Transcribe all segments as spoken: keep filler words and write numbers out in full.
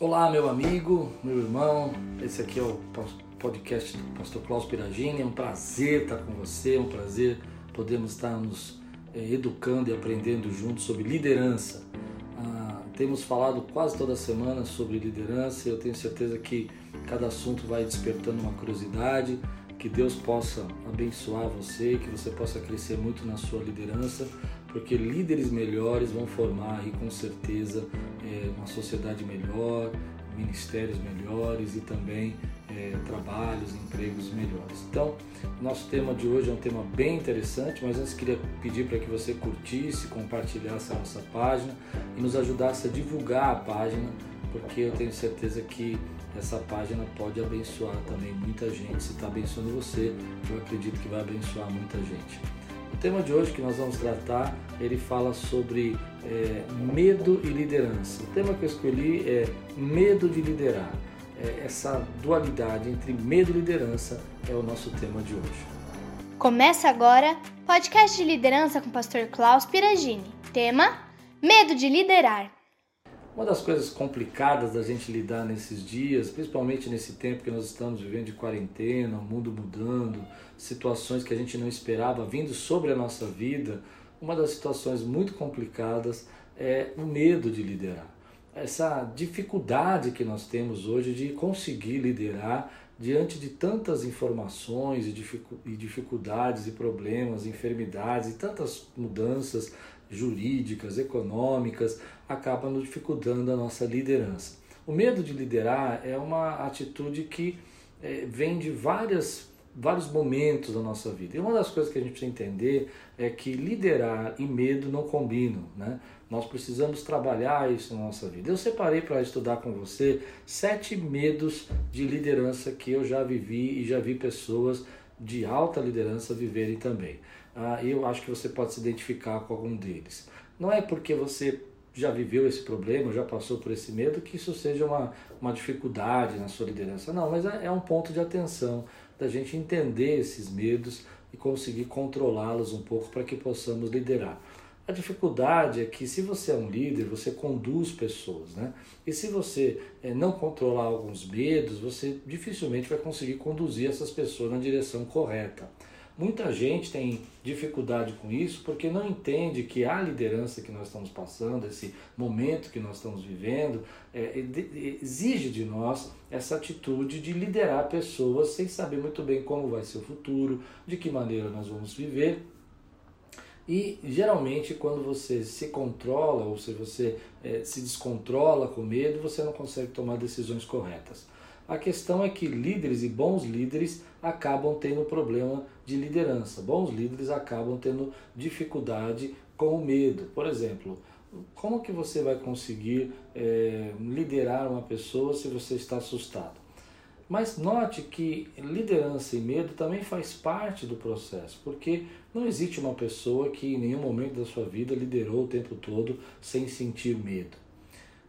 Olá, meu amigo, meu irmão, esse aqui é o podcast do Pastor Claus Piragini. É um prazer estar com você, é um prazer podermos estar nos educando e aprendendo juntos sobre liderança. Ah, temos falado quase toda semana sobre liderança e eu tenho certeza que cada assunto vai despertando uma curiosidade. Que Deus possa abençoar você, que você possa crescer muito na sua liderança, porque líderes melhores vão formar aí com certeza uma sociedade melhor, ministérios melhores e também é, trabalhos, empregos melhores. Então, nosso tema de hoje é um tema bem interessante, mas antes queria pedir para que você curtisse, compartilhasse a nossa página e nos ajudasse a divulgar a página, porque eu tenho certeza que essa página pode abençoar também muita gente. Se está abençoando você, eu acredito que vai abençoar muita gente. O tema de hoje que nós vamos tratar, ele fala sobre é, medo e liderança. O tema que eu escolhi é medo de liderar. É, essa dualidade entre medo e liderança é o nosso tema de hoje. Começa agora o podcast de liderança com o pastor Claus Piragini. Tema: medo de liderar. Uma das coisas complicadas da gente lidar nesses dias, principalmente nesse tempo que nós estamos vivendo de quarentena, o mundo mudando, situações que a gente não esperava vindo sobre a nossa vida, uma das situações muito complicadas é o medo de liderar. Essa dificuldade que nós temos hoje de conseguir liderar diante de tantas informações e dificuldades e problemas, enfermidades e tantas mudanças jurídicas, econômicas, acaba nos dificultando a nossa liderança. O medo de liderar é uma atitude que é, vem de várias, vários momentos da nossa vida. E uma das coisas que a gente precisa entender é que liderar e medo não combinam, né? Nós precisamos trabalhar isso na nossa vida. Eu separei para estudar com você sete medos de liderança que eu já vivi e já vi pessoas de alta liderança viverem também. Ah, eu acho que você pode se identificar com algum deles. Não é porque você já viveu esse problema, já passou por esse medo, que isso seja uma, uma dificuldade na sua liderança. Não, mas é um ponto de atenção da gente entender esses medos e conseguir controlá-los um pouco para que possamos liderar. A dificuldade é que se você é um líder, você conduz pessoas, né? E se você é, não controlar alguns medos, você dificilmente vai conseguir conduzir essas pessoas na direção correta. Muita gente tem dificuldade com isso porque não entende que a liderança que nós estamos passando, esse momento que nós estamos vivendo, é, exige de nós essa atitude de liderar pessoas sem saber muito bem como vai ser o futuro, de que maneira nós vamos viver. E geralmente quando você se controla ou se você é, se descontrola com medo, você não consegue tomar decisões corretas. A questão é que líderes e bons líderes acabam tendo problema de liderança. Bons líderes acabam tendo dificuldade com o medo. Por exemplo, como que você vai conseguir é, liderar uma pessoa se você está assustado? Mas note que liderança e medo também faz parte do processo, porque não existe uma pessoa que em nenhum momento da sua vida liderou o tempo todo sem sentir medo.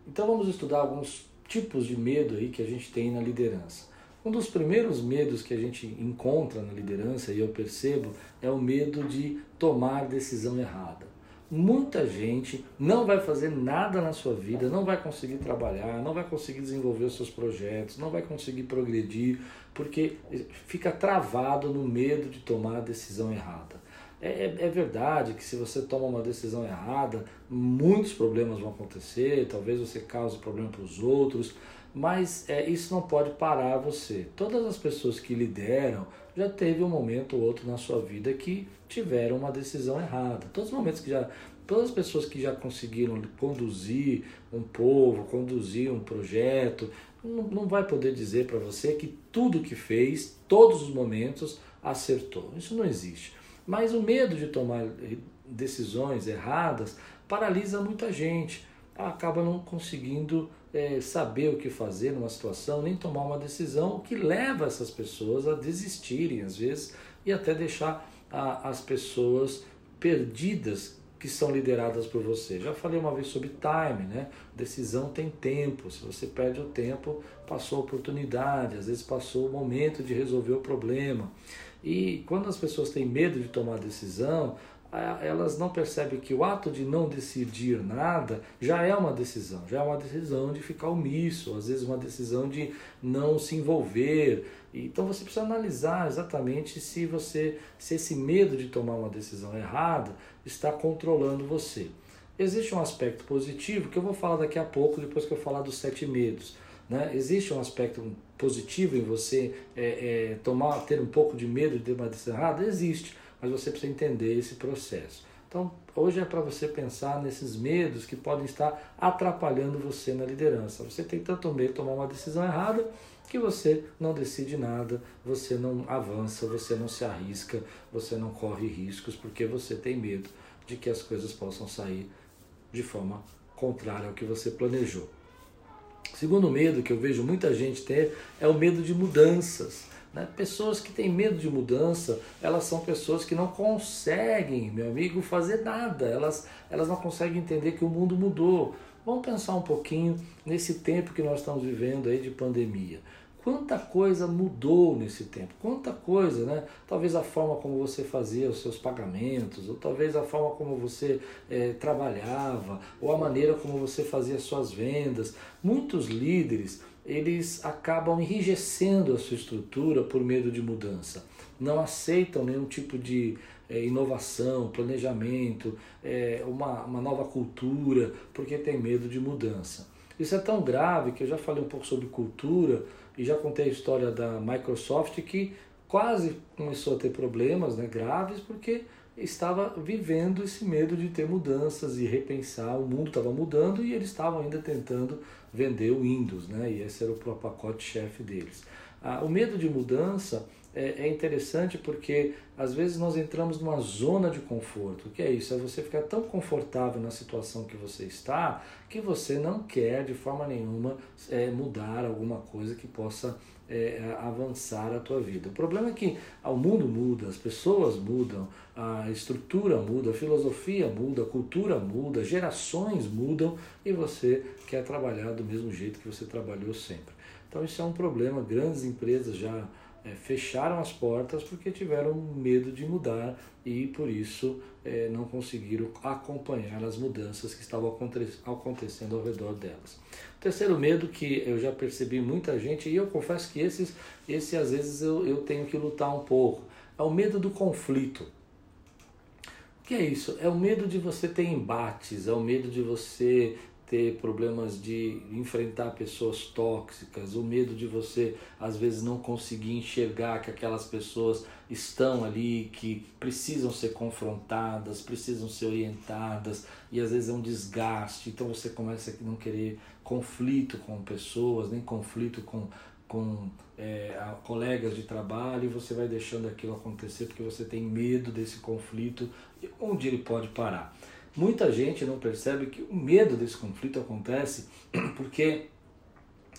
Então vamos estudar alguns tipos de medo aí que a gente tem na liderança. Um dos primeiros medos que a gente encontra na liderança, e eu percebo, é o medo de tomar decisão errada. Muita gente não vai fazer nada na sua vida, não vai conseguir trabalhar, não vai conseguir desenvolver os seus projetos, não vai conseguir progredir, porque fica travado no medo de tomar a decisão errada. É, é verdade que se você toma uma decisão errada, muitos problemas vão acontecer, talvez você cause problema para os outros, mas é, isso não pode parar você. Todas as pessoas que lideram já teve um momento ou outro na sua vida que tiveram uma decisão errada. Todos os momentos que já, todas as pessoas que já conseguiram conduzir um povo, conduzir um projeto, não, não vai poder dizer para você que tudo que fez, todos os momentos, acertou. Isso não existe. Mas o medo de tomar decisões erradas paralisa muita gente. Ela acaba não conseguindo é, saber o que fazer numa situação, nem tomar uma decisão, o que leva essas pessoas a desistirem, às vezes, e até deixar a, as pessoas perdidas que são lideradas por você. Já falei uma vez sobre time, né? Decisão tem tempo. Se você perde o tempo, passou a oportunidade, às vezes passou o momento de resolver o problema. E quando as pessoas têm medo de tomar decisão, elas não percebem que o ato de não decidir nada já é uma decisão, já é uma decisão de ficar omisso, às vezes uma decisão de não se envolver. Então você precisa analisar exatamente se, você, se esse medo de tomar uma decisão errada está controlando você. Existe um aspecto positivo que eu vou falar daqui a pouco, depois que eu falar dos sete medos. Né? Existe um aspecto positivo em você é, é, tomar, ter um pouco de medo de uma decisão errada? Existe. Mas você precisa entender esse processo. Então, hoje é para você pensar nesses medos que podem estar atrapalhando você na liderança. Você tem tanto medo de tomar uma decisão errada que você não decide nada, você não avança, você não se arrisca, você não corre riscos, porque você tem medo de que as coisas possam sair de forma contrária ao que você planejou. O segundo medo que eu vejo muita gente ter é o medo de mudanças. Né? Pessoas que têm medo de mudança, elas são pessoas que não conseguem, meu amigo, fazer nada. Elas, elas não conseguem entender que o mundo mudou. Vamos pensar um pouquinho nesse tempo que nós estamos vivendo aí de pandemia. Quanta coisa mudou nesse tempo, quanta coisa, né? Talvez a forma como você fazia os seus pagamentos, ou talvez a forma como você é, trabalhava, ou a maneira como você fazia suas vendas. Muitos líderes, eles acabam enrijecendo a sua estrutura por medo de mudança. Não aceitam nenhum tipo de é, inovação, planejamento, é, uma, uma nova cultura, porque tem medo de mudança. Isso é tão grave que eu já falei um pouco sobre cultura e já contei a história da Microsoft, que quase começou a ter problemas, né, graves, porque estava vivendo esse medo de ter mudanças e repensar. O mundo estava mudando e eles estavam ainda tentando vender o Windows, né? E esse era o próprio pacote-chefe deles. Ah, o medo de mudança é, é interessante porque às vezes nós entramos numa zona de conforto. O que é isso? É você ficar tão confortável na situação que você está que você não quer de forma nenhuma é, mudar alguma coisa que possa É, avançar a tua vida. O problema é que o mundo muda, as pessoas mudam, a estrutura muda, a filosofia muda, a cultura muda, gerações mudam e você quer trabalhar do mesmo jeito que você trabalhou sempre. Então isso é um problema. Grandes empresas já é, fecharam as portas porque tiveram medo de mudar e por isso é, não conseguiram acompanhar as mudanças que estavam acontecendo ao redor delas. O terceiro medo que eu já percebi muita gente, e eu confesso que esses, esse às vezes eu, eu tenho que lutar um pouco, é o medo do conflito. O que é isso? É o medo de você ter embates, é o medo de você ter problemas, de enfrentar pessoas tóxicas, o medo de você às vezes não conseguir enxergar que aquelas pessoas estão ali, que precisam ser confrontadas, precisam ser orientadas, e às vezes é um desgaste. Então você começa a não querer conflito com pessoas, nem conflito com, com é, colegas de trabalho, e você vai deixando aquilo acontecer porque você tem medo desse conflito, onde ele pode parar. Muita gente não percebe que o medo desse conflito acontece porque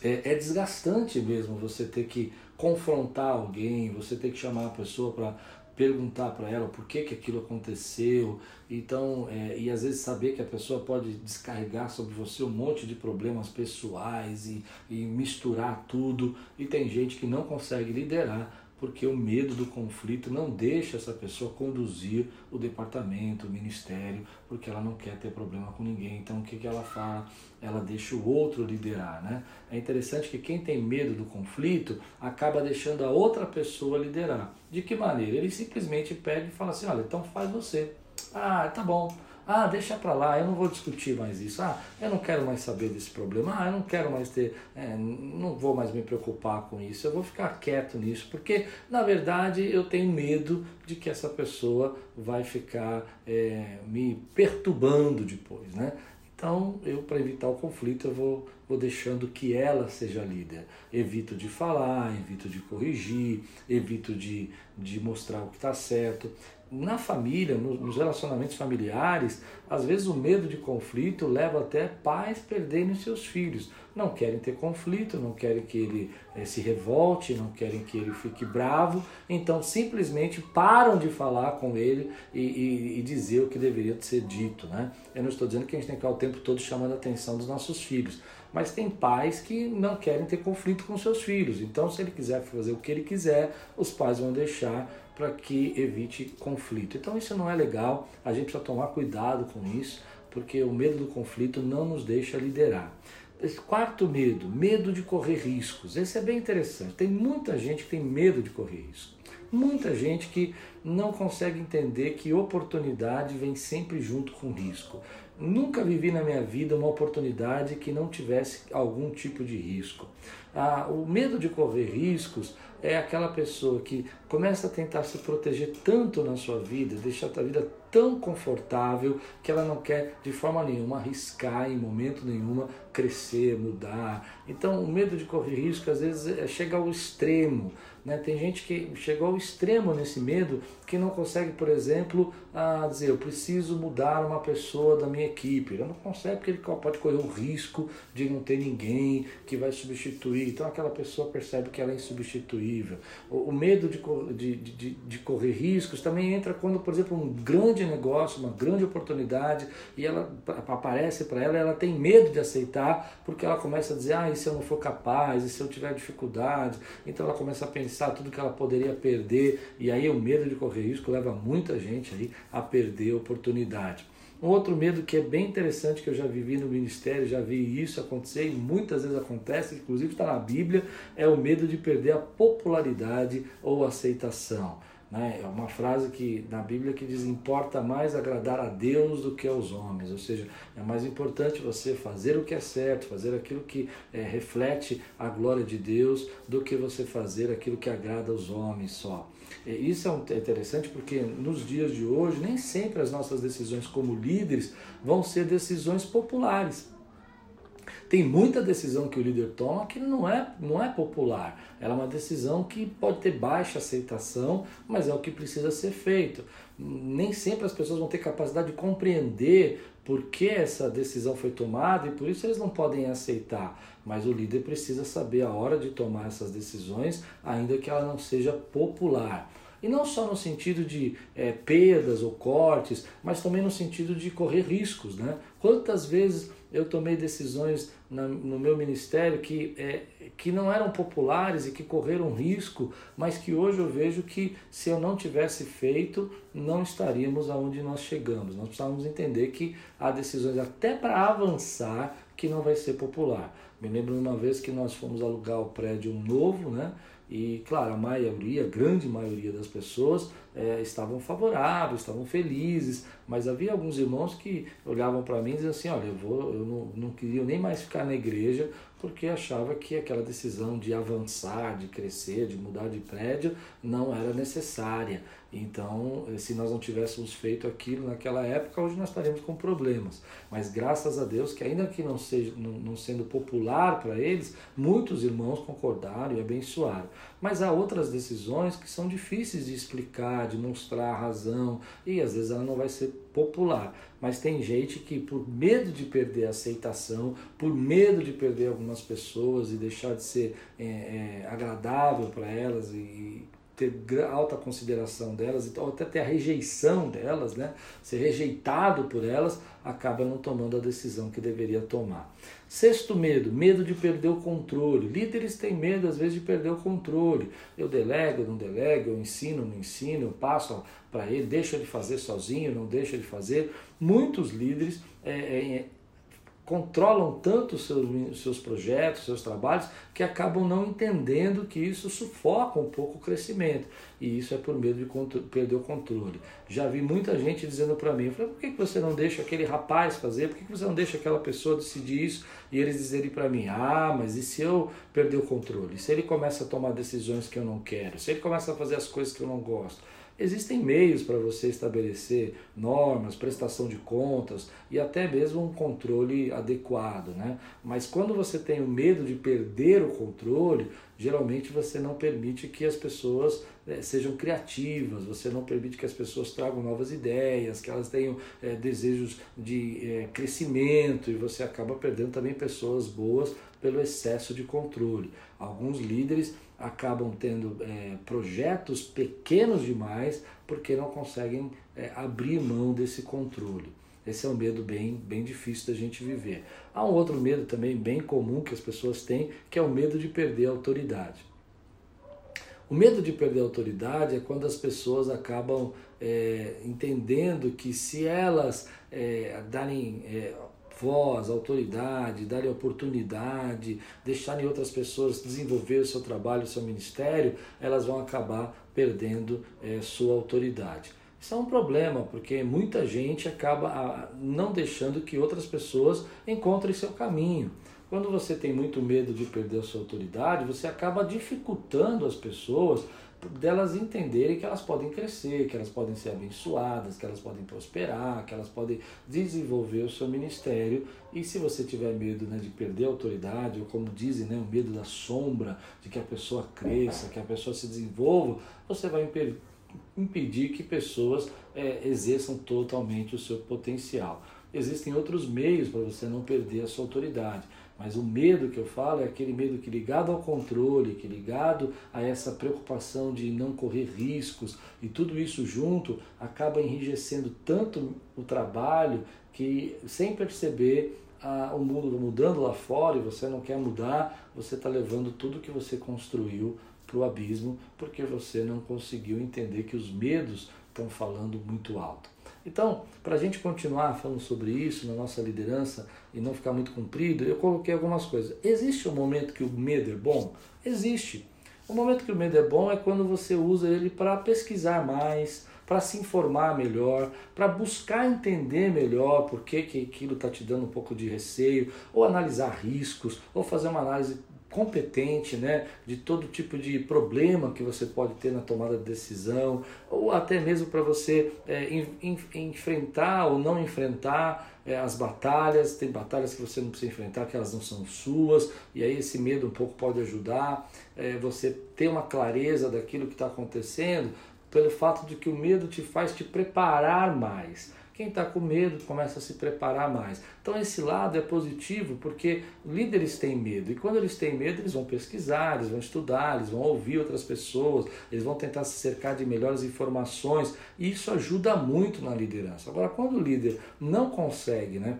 é, é desgastante mesmo você ter que confrontar alguém, você ter que chamar a pessoa para perguntar para ela por que, que aquilo aconteceu. Então, é, e às vezes saber que a pessoa pode descarregar sobre você um monte de problemas pessoais e, e misturar tudo. E tem gente que não consegue liderar porque o medo do conflito não deixa essa pessoa conduzir o departamento, o ministério, porque ela não quer ter problema com ninguém. Então o que, que ela fala? Ela deixa o outro liderar, né? É interessante que quem tem medo do conflito acaba deixando a outra pessoa liderar. De que maneira? Ele simplesmente pega e fala assim, olha, então faz você. Ah, tá bom. Ah, deixa pra lá, eu não vou discutir mais isso. Ah, eu não quero mais saber desse problema. Ah, eu não quero mais ter... É, não vou mais me preocupar com isso. Eu vou ficar quieto nisso, porque, na verdade, eu tenho medo de que essa pessoa vai ficar é, me perturbando depois, né? Então, eu, para evitar o conflito, eu vou, vou deixando que ela seja líder. Evito de falar, evito de corrigir, evito de, de mostrar o que está certo. Na família, nos relacionamentos familiares, às vezes o medo de conflito leva até pais perderem seus filhos. Não querem ter conflito, não querem que ele eh, se revolte, não querem que ele fique bravo. Então simplesmente param de falar com ele e, e, e dizer o que deveria ser dito, né? Eu não estou dizendo que a gente tem que ficar o tempo todo chamando a atenção dos nossos filhos. Mas tem pais que não querem ter conflito com seus filhos. Então se ele quiser fazer o que ele quiser, os pais vão deixar, para que evite conflito. Então isso não é legal, a gente precisa tomar cuidado com isso, porque o medo do conflito não nos deixa liderar. Esse quarto medo, medo de correr riscos. Esse é bem interessante, tem muita gente que tem medo de correr riscos. Muita gente que não consegue entender que oportunidade vem sempre junto com risco. Nunca vivi na minha vida uma oportunidade que não tivesse algum tipo de risco. Ah, o medo de correr riscos é aquela pessoa que começa a tentar se proteger tanto na sua vida, deixar a sua vida tão confortável que ela não quer de forma nenhuma arriscar, em momento nenhuma, crescer, mudar. Então o medo de correr risco às vezes chega ao extremo, né? Tem gente que chegou ao extremo nesse medo que não consegue, por exemplo, ah, dizer eu preciso mudar uma pessoa da minha equipe. Ele não consegue porque ele pode correr o risco de não ter ninguém que vai substituir. Então aquela pessoa percebe que ela é insubstituível. O, o medo de, de, de, de correr riscos também entra quando, por exemplo, um grande negócio, uma grande oportunidade, e ela aparece para ela, ela tem medo de aceitar porque ela começa a dizer, ah, e se eu não for capaz, e se eu tiver dificuldade? Então ela começa a pensar tudo que ela poderia perder, e aí o medo de correr risco leva muita gente aí a perder a oportunidade. Um outro medo que é bem interessante, que eu já vivi no ministério, já vi isso acontecer e muitas vezes acontece, inclusive está na Bíblia, é o medo de perder a popularidade ou aceitação. Né? É uma frase que na Bíblia que diz, importa mais agradar a Deus do que aos homens, ou seja, é mais importante você fazer o que é certo, fazer aquilo que é, reflete a glória de Deus, do que você fazer aquilo que agrada aos homens só. Isso é interessante porque nos dias de hoje nem sempre as nossas decisões como líderes vão ser decisões populares. Tem muita decisão que o líder toma que não é, não é popular. Ela é uma decisão que pode ter baixa aceitação, mas é o que precisa ser feito. Nem sempre as pessoas vão ter capacidade de compreender por que essa decisão foi tomada e por isso eles não podem aceitar. Mas o líder precisa saber a hora de tomar essas decisões, ainda que ela não seja popular. E não só no sentido de é, perdas ou cortes, mas também no sentido de correr riscos, né? Quantas vezes eu tomei decisões na, no meu ministério que, é, que não eram populares e que correram risco, mas que hoje eu vejo que se eu não tivesse feito, não estaríamos aonde nós chegamos. Nós precisamos entender que há decisões até para avançar que não vai ser popular. Me lembro uma vez que nós fomos alugar o prédio novo, né? E, claro, a maioria, a grande maioria das pessoas é, estavam favoráveis, estavam felizes, mas havia alguns irmãos que olhavam para mim e diziam assim, olha, eu, vou, eu não, não queria nem mais ficar na igreja porque achava que aquela decisão de avançar, de crescer, de mudar de prédio não era necessária. Então, se nós não tivéssemos feito aquilo naquela época, hoje nós estaríamos com problemas. Mas graças a Deus que ainda que não, seja, não, não sendo popular para eles, muitos irmãos concordaram e abençoaram. Mas há outras decisões que são difíceis de explicar, de mostrar a razão, e às vezes ela não vai ser popular. Mas tem gente que, por medo de perder a aceitação, por medo de perder algumas pessoas e deixar de ser é, é, agradável para elas e ter alta consideração delas, ou até ter a rejeição delas, né? Ser rejeitado por elas, acaba não tomando a decisão que deveria tomar. Sexto medo, medo de perder o controle. Líderes têm medo, às vezes, de perder o controle. Eu delego, não delego, eu ensino, não ensino, eu passo para ele, deixo ele fazer sozinho, não deixo ele fazer. Muitos líderes é, é, controlam tanto os seus, seus projetos, seus trabalhos, que acabam não entendendo que isso sufoca um pouco o crescimento. E isso é por medo de perder o controle. Já vi muita gente dizendo para mim, eu falei, por que você não deixa aquele rapaz fazer? Por que você não deixa aquela pessoa decidir isso? E eles dizerem para mim, ah, mas e se eu perder o controle? E se ele começa a tomar decisões que eu não quero? Se ele começa a fazer as coisas que eu não gosto? Existem meios para você estabelecer normas, prestação de contas e até mesmo um controle adequado, né? Mas quando você tem o medo de perder o controle, geralmente você não permite que as pessoas eh, sejam criativas, você não permite que as pessoas tragam novas ideias, que elas tenham eh, desejos de eh, crescimento, e você acaba perdendo também pessoas boas pelo excesso de controle. Alguns líderes acabam tendo eh, projetos pequenos demais porque não conseguem eh, abrir mão desse controle. Esse é um medo bem, bem difícil da gente viver. Há um outro medo também bem comum que as pessoas têm, que é o medo de perder a autoridade. O medo de perder a autoridade é quando as pessoas acabam é, entendendo que se elas é, darem é, voz, autoridade, darem oportunidade, deixarem outras pessoas desenvolver o seu trabalho, o seu ministério, elas vão acabar perdendo é, sua autoridade. Isso é um problema, porque muita gente acaba não deixando que outras pessoas encontrem seu caminho. Quando você tem muito medo de perder a sua autoridade, você acaba dificultando as pessoas delas entenderem que elas podem crescer, que elas podem ser abençoadas, que elas podem prosperar, que elas podem desenvolver o seu ministério. E se você tiver medo, né, de perder a autoridade, ou como dizem, né, o medo da sombra, de que a pessoa cresça, que a pessoa se desenvolva, você vai impedir, impedir que pessoas é, exerçam totalmente o seu potencial. Existem outros meios para você não perder a sua autoridade. Mas o medo que eu falo é aquele medo que ligado ao controle, que ligado a essa preocupação de não correr riscos, e tudo isso junto acaba enrijecendo tanto o trabalho que, sem perceber, ah, o mundo mudando lá fora e você não quer mudar, você está levando tudo que você construiu para o abismo, porque você não conseguiu entender que os medos estão falando muito alto. Então, para a gente continuar falando sobre isso na nossa liderança e não ficar muito comprido, eu coloquei algumas coisas. Existe um momento que o medo é bom? Existe. O momento que o medo é bom é quando você usa ele para pesquisar mais, para se informar melhor, para buscar entender melhor por que, que aquilo está te dando um pouco de receio, ou analisar riscos, ou fazer uma análise competente, né, de todo tipo de problema que você pode ter na tomada de decisão, ou até mesmo para você é, em, em, enfrentar ou não enfrentar é, as batalhas. Tem batalhas que você não precisa enfrentar, que elas não são suas, e aí esse medo um pouco pode ajudar é, você ter uma clareza daquilo que está acontecendo, pelo fato de que o medo te faz te preparar mais. Quem está com medo começa a se preparar mais. Então esse lado é positivo, porque líderes têm medo. E quando eles têm medo, eles vão pesquisar, eles vão estudar, eles vão ouvir outras pessoas, eles vão tentar se cercar de melhores informações. E isso ajuda muito na liderança. Agora, quando o líder não consegue, né,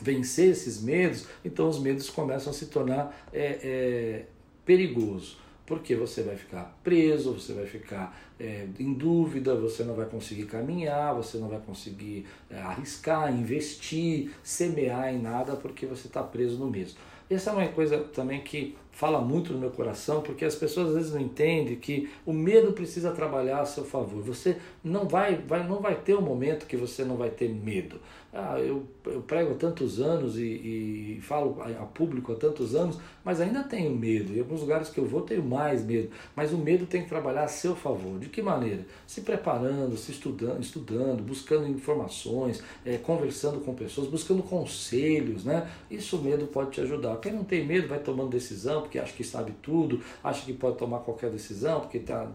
vencer esses medos, então os medos começam a se tornar é, é, perigoso. Porque você vai ficar preso, você vai ficar é, em dúvida, você não vai conseguir caminhar, você não vai conseguir é, arriscar, investir, semear em nada, porque você está preso no mesmo. Essa é uma coisa também que fala muito no meu coração, porque as pessoas às vezes não entendem que o medo precisa trabalhar a seu favor. Você não vai, vai, não vai ter um momento que você não vai ter medo. Ah, eu, eu prego há tantos anos e, e falo a público há tantos anos, mas ainda tenho medo. Em alguns lugares que eu vou tenho mais medo, mas o medo tem que trabalhar a seu favor. De que maneira? Se preparando, se estudando, estudando buscando informações, é, conversando com pessoas, buscando conselhos, né? Isso o medo pode te ajudar. Quem não tem medo vai tomando decisão, porque acha que sabe tudo, acha que pode tomar qualquer decisão, porque tá,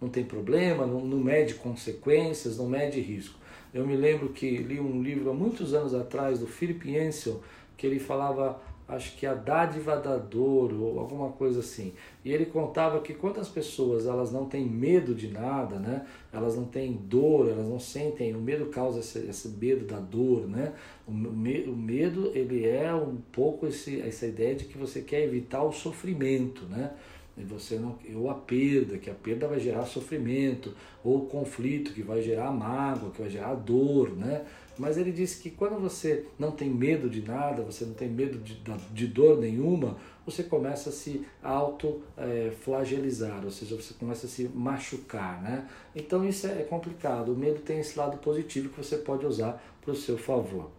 não tem problema, não, não mede consequências, não mede risco. Eu me lembro que li um livro há muitos anos atrás do Philip Yancell, que ele falava, acho que a dádiva da dor ou alguma coisa assim. E ele contava que quando as pessoas elas não têm medo de nada, né? Elas não têm dor, elas não sentem. O medo causa esse, esse medo da dor, né? O, me, o medo ele é um pouco esse, essa ideia de que você quer evitar o sofrimento, né? E você não, ou a perda, que a perda vai gerar sofrimento, ou o conflito, que vai gerar mágoa, que vai gerar dor, né? Mas ele disse que quando você não tem medo de nada, você não tem medo de, de dor nenhuma, você começa a se autoflagelizar, é, ou seja, você começa a se machucar, né? Então isso é complicado. O medo tem esse lado positivo que você pode usar para o seu favor.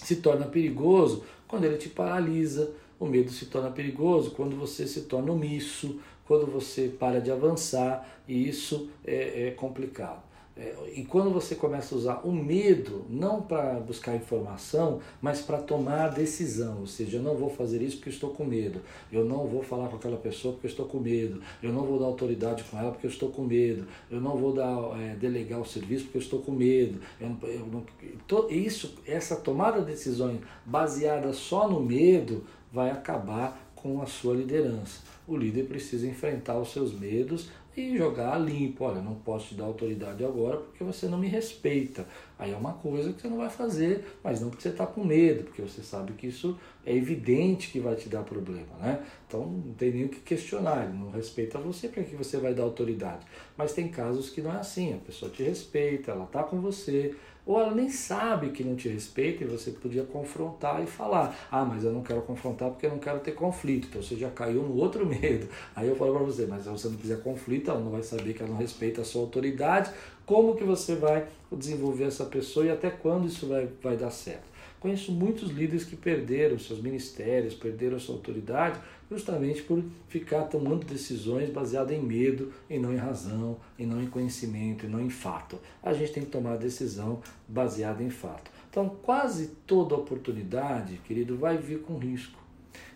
Se torna perigoso quando ele te paralisa. O medo se torna perigoso quando você se torna omisso, quando você para de avançar, e isso é, é complicado. É, e quando você começa a usar o medo, não para buscar informação, mas para tomar decisão, ou seja, eu não vou fazer isso porque eu estou com medo, eu não vou falar com aquela pessoa porque eu estou com medo, eu não vou dar autoridade com ela porque eu estou com medo, eu não vou dar, é, delegar o serviço porque eu estou com medo. Eu, eu não, to, isso, essa tomada de decisões baseada só no medo vai acabar com a sua liderança. O líder precisa enfrentar os seus medos e jogar limpo. Olha, não posso te dar autoridade agora porque você não me respeita. Aí é uma coisa que você não vai fazer, mas não porque você está com medo, porque você sabe que isso é evidente que vai te dar problema, né? Então não tem nem o que questionar, ele não respeita você, para que você vai dar autoridade? Mas tem casos que não é assim, a pessoa te respeita, ela está com você, ou ela nem sabe que não te respeita e você podia confrontar e falar, ah, mas eu não quero confrontar porque eu não quero ter conflito, então você já caiu no outro medo. Aí eu falo para você, mas se você não quiser conflito, ela não vai saber que ela não respeita a sua autoridade, como que você vai desenvolver essa pessoa e até quando isso vai, vai dar certo? Conheço muitos líderes que perderam seus ministérios, perderam sua autoridade, justamente por ficar tomando decisões baseadas em medo, e não em razão, e não em conhecimento, e não em fato. A gente tem que tomar decisão baseada em fato. Então, quase toda oportunidade, querido, vai vir com risco.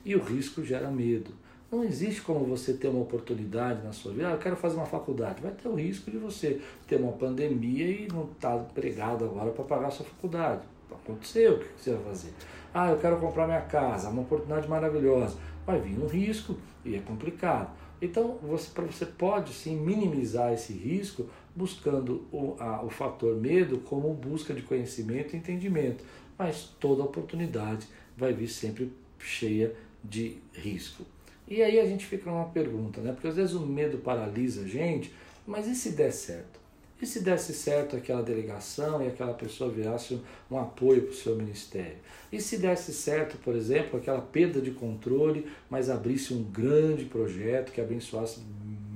E o risco gera medo. Não existe como você ter uma oportunidade na sua vida. Ah, eu quero fazer uma faculdade. Vai ter o risco de você ter uma pandemia e não estar empregado agora para pagar a sua faculdade. Aconteceu, o que você vai fazer? Ah, eu quero comprar minha casa, uma oportunidade maravilhosa. Vai vir um risco e é complicado. Então, você, você pode sim minimizar esse risco buscando o, a, o fator medo como busca de conhecimento e entendimento. Mas toda oportunidade vai vir sempre cheia de risco. E aí a gente fica numa pergunta, né? Porque às vezes o medo paralisa a gente, mas e se der certo? E se desse certo aquela delegação e aquela pessoa virasse um apoio para o seu ministério? E se desse certo, por exemplo, aquela perda de controle, mas abrisse um grande projeto que abençoasse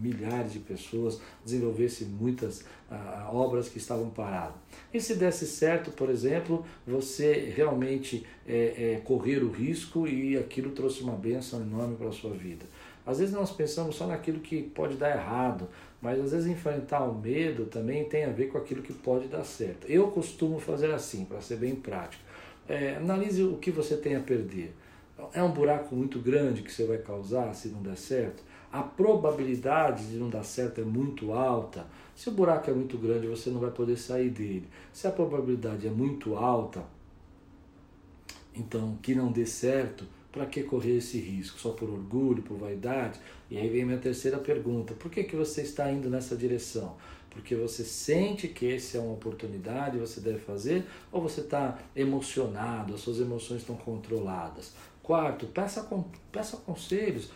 milhares de pessoas, desenvolvesse muitas ah, obras que estavam paradas? E se desse certo, por exemplo, você realmente é, é, correr o risco e aquilo trouxe uma bênção enorme para a sua vida? Às vezes nós pensamos só naquilo que pode dar errado, mas às vezes enfrentar o medo também tem a ver com aquilo que pode dar certo. Eu costumo fazer assim, para ser bem prático. É, analise o que você tem a perder. É um buraco muito grande que você vai causar se não der certo? A probabilidade de não dar certo é muito alta. Se o buraco é muito grande, você não vai poder sair dele. Se a probabilidade é muito alta, então que não dê certo... Para que correr esse risco? Só por orgulho, por vaidade? E aí vem a minha terceira pergunta. Por que que você está indo nessa direção? Porque você sente que essa é uma oportunidade, você deve fazer? Ou você está emocionado, as suas emoções estão controladas? Quarto, peça, peça conselhos.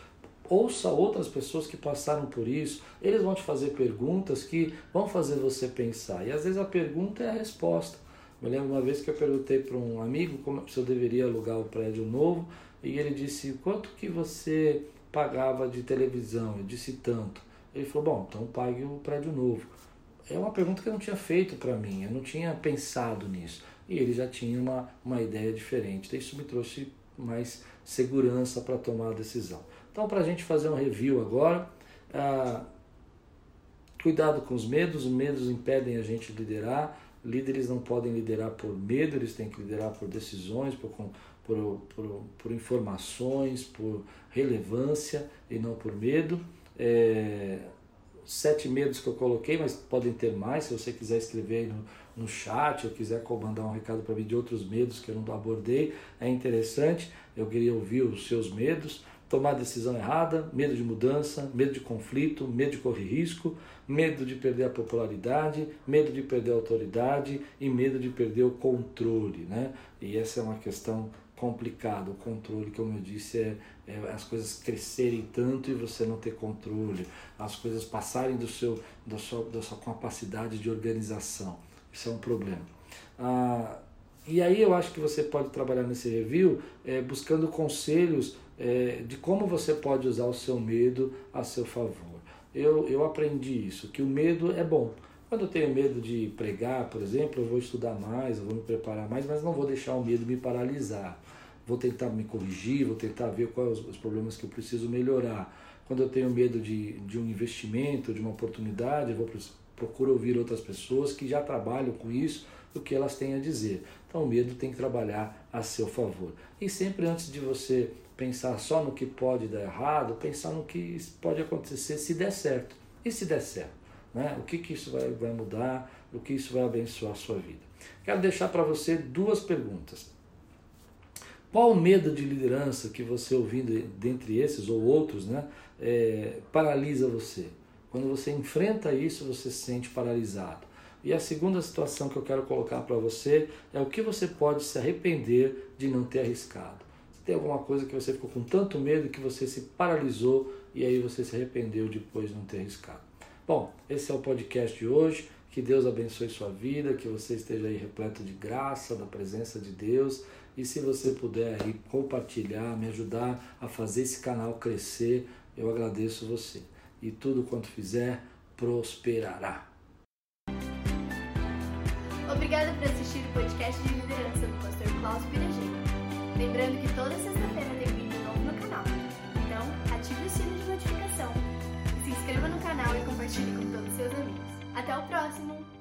Ouça outras pessoas que passaram por isso. Eles vão te fazer perguntas que vão fazer você pensar. E às vezes a pergunta é a resposta. Me lembro uma vez que eu perguntei para um amigo como, se eu deveria alugar o prédio novo. E ele disse, quanto que você pagava de televisão? Eu disse, tanto. Ele falou, bom, então pague o prédio novo. É uma pergunta que eu não tinha feito para mim, eu não tinha pensado nisso. E ele já tinha uma, uma ideia diferente. Isso me trouxe mais segurança para tomar a decisão. Então, para a gente fazer um review agora, ah, cuidado com os medos. Os medos impedem a gente liderar. Líderes não podem liderar por medo, eles têm que liderar por decisões, por... Por, por, por informações, por relevância e não por medo. É, sete medos que eu coloquei, mas podem ter mais, se você quiser escrever aí no, no chat, ou quiser mandar um recado para mim de outros medos que eu não abordei, é interessante, eu queria ouvir os seus medos. Tomar decisão errada, medo de mudança, medo de conflito, medo de correr risco, medo de perder a popularidade, medo de perder a autoridade e medo de perder o controle, né? E essa é uma questão complicada, o controle, como eu disse, é, é as coisas crescerem tanto e você não ter controle, as coisas passarem do seu, da, sua, da sua capacidade de organização, isso é um problema. Ah, e aí eu acho que você pode trabalhar nesse review é, buscando conselhos É, de como você pode usar o seu medo a seu favor. Eu, eu aprendi isso, que o medo é bom. Quando eu tenho medo de pregar, por exemplo, eu vou estudar mais, eu vou me preparar mais, mas não vou deixar o medo me paralisar. Vou tentar me corrigir, vou tentar ver quais os problemas que eu preciso melhorar. Quando eu tenho medo de, de um investimento, de uma oportunidade, eu vou procuro ouvir outras pessoas que já trabalham com isso, o que elas têm a dizer. Então o medo tem que trabalhar a seu favor. E sempre antes de você... pensar só no que pode dar errado, pensar no que pode acontecer se der certo. E se der certo? Né? O que, que isso vai, vai mudar? O que isso vai abençoar a sua vida? Quero deixar para você duas perguntas. Qual o medo de liderança que você ouvindo, dentre esses ou outros, né, é, paralisa você? Quando você enfrenta isso, você se sente paralisado. E a segunda situação que eu quero colocar para você é o que você pode se arrepender de não ter arriscado. Se tem alguma coisa que você ficou com tanto medo que você se paralisou e aí você se arrependeu depois de não ter arriscado. Bom, esse é o podcast de hoje. Que Deus abençoe sua vida, que você esteja aí repleto de graça, da presença de Deus. E se você puder aí compartilhar, me ajudar a fazer esse canal crescer, eu agradeço você. E tudo quanto fizer, prosperará. Obrigada por assistir o podcast de liderança do Pastor Claus Piragini. Lembrando que toda sexta-feira tem vídeo novo no canal. Então, ative o sino de notificação, se inscreva no canal e compartilhe com todos os seus amigos. Até o próximo!